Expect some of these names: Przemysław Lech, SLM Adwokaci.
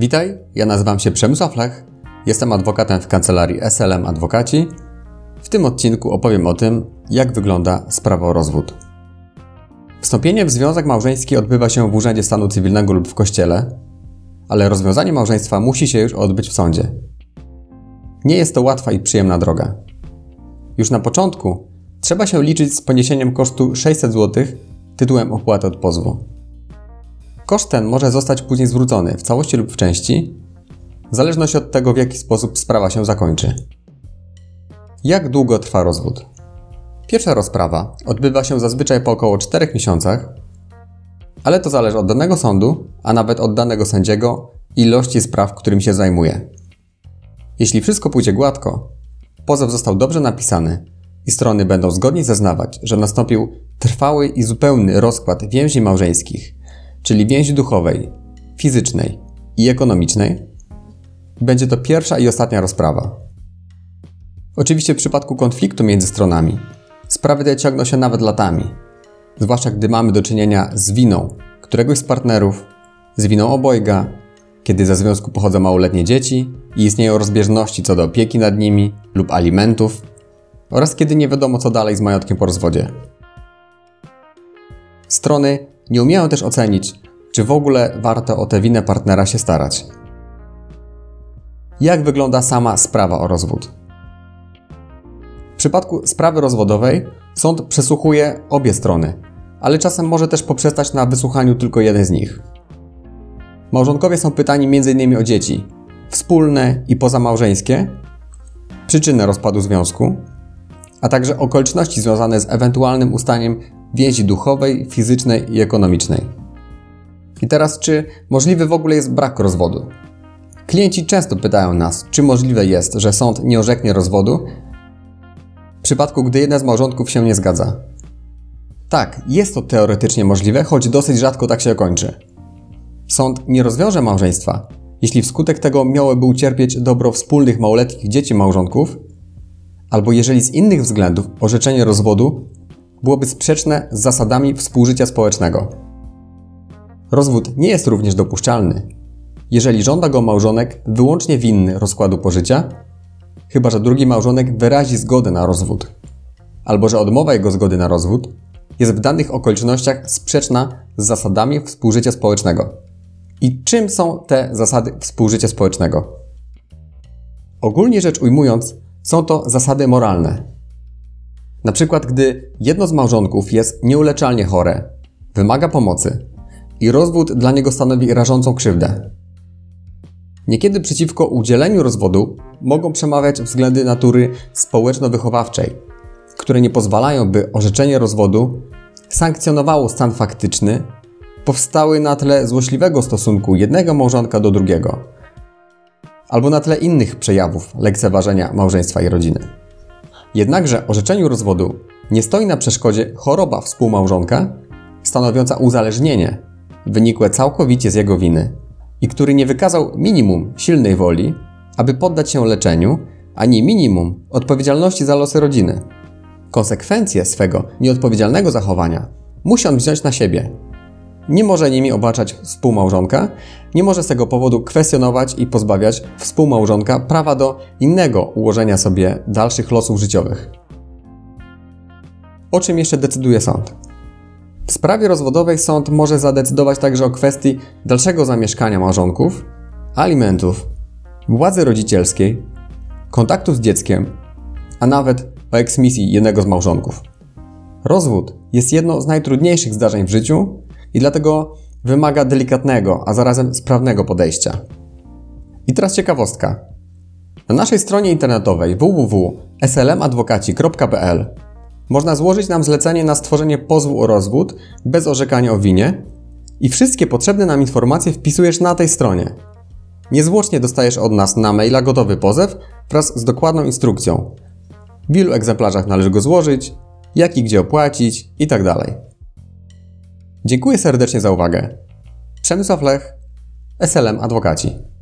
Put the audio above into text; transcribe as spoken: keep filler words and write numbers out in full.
Witaj, ja nazywam się Przemysław Lech, jestem adwokatem w kancelarii S L M Adwokaci. W tym odcinku opowiem o tym, jak wygląda sprawa o rozwód. Wstąpienie w związek małżeński odbywa się w urzędzie stanu cywilnego lub w kościele, ale rozwiązanie małżeństwa musi się już odbyć w sądzie. Nie jest to łatwa i przyjemna droga. Już na początku trzeba się liczyć z poniesieniem kosztu sześćset złotych tytułem opłaty od pozwu. Koszt ten może zostać później zwrócony w całości lub w części, w zależności od tego, w jaki sposób sprawa się zakończy. Jak długo trwa rozwód? Pierwsza rozprawa odbywa się zazwyczaj po około czterech miesiącach, ale to zależy od danego sądu, a nawet od danego sędziego ilości spraw, którym się zajmuje. Jeśli wszystko pójdzie gładko, pozew został dobrze napisany i strony będą zgodnie zeznawać, że nastąpił trwały i zupełny rozkład więzi małżeńskich, czyli więzi duchowej, fizycznej i ekonomicznej, będzie to pierwsza i ostatnia rozprawa. Oczywiście w przypadku konfliktu między stronami sprawy te ciągną się nawet latami, zwłaszcza gdy mamy do czynienia z winą któregoś z partnerów, z winą obojga, kiedy ze związku pochodzą małoletnie dzieci i istnieją rozbieżności co do opieki nad nimi lub alimentów oraz kiedy nie wiadomo co dalej z majątkiem po rozwodzie. Strony nie umieją też ocenić, czy w ogóle warto o tę winę partnera się starać. Jak wygląda sama sprawa o rozwód? W przypadku sprawy rozwodowej sąd przesłuchuje obie strony, ale czasem może też poprzestać na wysłuchaniu tylko jeden z nich. Małżonkowie są pytani między innymi o dzieci, wspólne i pozamałżeńskie, przyczynę rozpadu związku, a także okoliczności związane z ewentualnym ustaniem więzi duchowej, fizycznej i ekonomicznej. I teraz, czy możliwy w ogóle jest brak rozwodu? Klienci często pytają nas, czy możliwe jest, że sąd nie orzeknie rozwodu w przypadku, gdy jedna z małżonków się nie zgadza. Tak, jest to teoretycznie możliwe, choć dosyć rzadko tak się kończy. Sąd nie rozwiąże małżeństwa, jeśli wskutek tego miałoby ucierpieć dobro wspólnych małoletnich dzieci małżonków, albo jeżeli z innych względów orzeczenie rozwodu byłoby sprzeczne z zasadami współżycia społecznego. Rozwód nie jest również dopuszczalny, jeżeli żąda go małżonek wyłącznie winny rozkładu pożycia, chyba że drugi małżonek wyrazi zgodę na rozwód, albo że odmowa jego zgody na rozwód jest w danych okolicznościach sprzeczna z zasadami współżycia społecznego. I czym są te zasady współżycia społecznego? Ogólnie rzecz ujmując, są to zasady moralne. Na przykład, gdy jedno z małżonków jest nieuleczalnie chore, wymaga pomocy i rozwód dla niego stanowi rażącą krzywdę. Niekiedy przeciwko udzieleniu rozwodu mogą przemawiać względy natury społeczno-wychowawczej, które nie pozwalają, by orzeczenie rozwodu sankcjonowało stan faktyczny powstały na tle złośliwego stosunku jednego małżonka do drugiego albo na tle innych przejawów lekceważenia małżeństwa i rodziny. Jednakże orzeczeniu rozwodu nie stoi na przeszkodzie choroba współmałżonka stanowiąca uzależnienie wynikłe całkowicie z jego winy i który nie wykazał minimum silnej woli, aby poddać się leczeniu, ani minimum odpowiedzialności za losy rodziny. Konsekwencje swego nieodpowiedzialnego zachowania musi on wziąć na siebie. Nie może nimi obarczać współmałżonka, nie może z tego powodu kwestionować i pozbawiać współmałżonka prawa do innego ułożenia sobie dalszych losów życiowych. O czym jeszcze decyduje sąd? W sprawie rozwodowej sąd może zadecydować także o kwestii dalszego zamieszkania małżonków, alimentów, władzy rodzicielskiej, kontaktu z dzieckiem, a nawet o eksmisji jednego z małżonków. Rozwód jest jedno z najtrudniejszych zdarzeń w życiu i dlatego wymaga delikatnego, a zarazem sprawnego podejścia. I teraz ciekawostka. Na naszej stronie internetowej w w w kropka s l m adwokaci kropka p l można złożyć nam zlecenie na stworzenie pozwu o rozwód bez orzekania o winie i wszystkie potrzebne nam informacje wpisujesz na tej stronie. Niezwłocznie dostajesz od nas na maila gotowy pozew wraz z dokładną instrukcją, w ilu egzemplarzach należy go złożyć, jak i gdzie opłacić itd. Dziękuję serdecznie za uwagę. Przemysław Lech, S L M Adwokaci.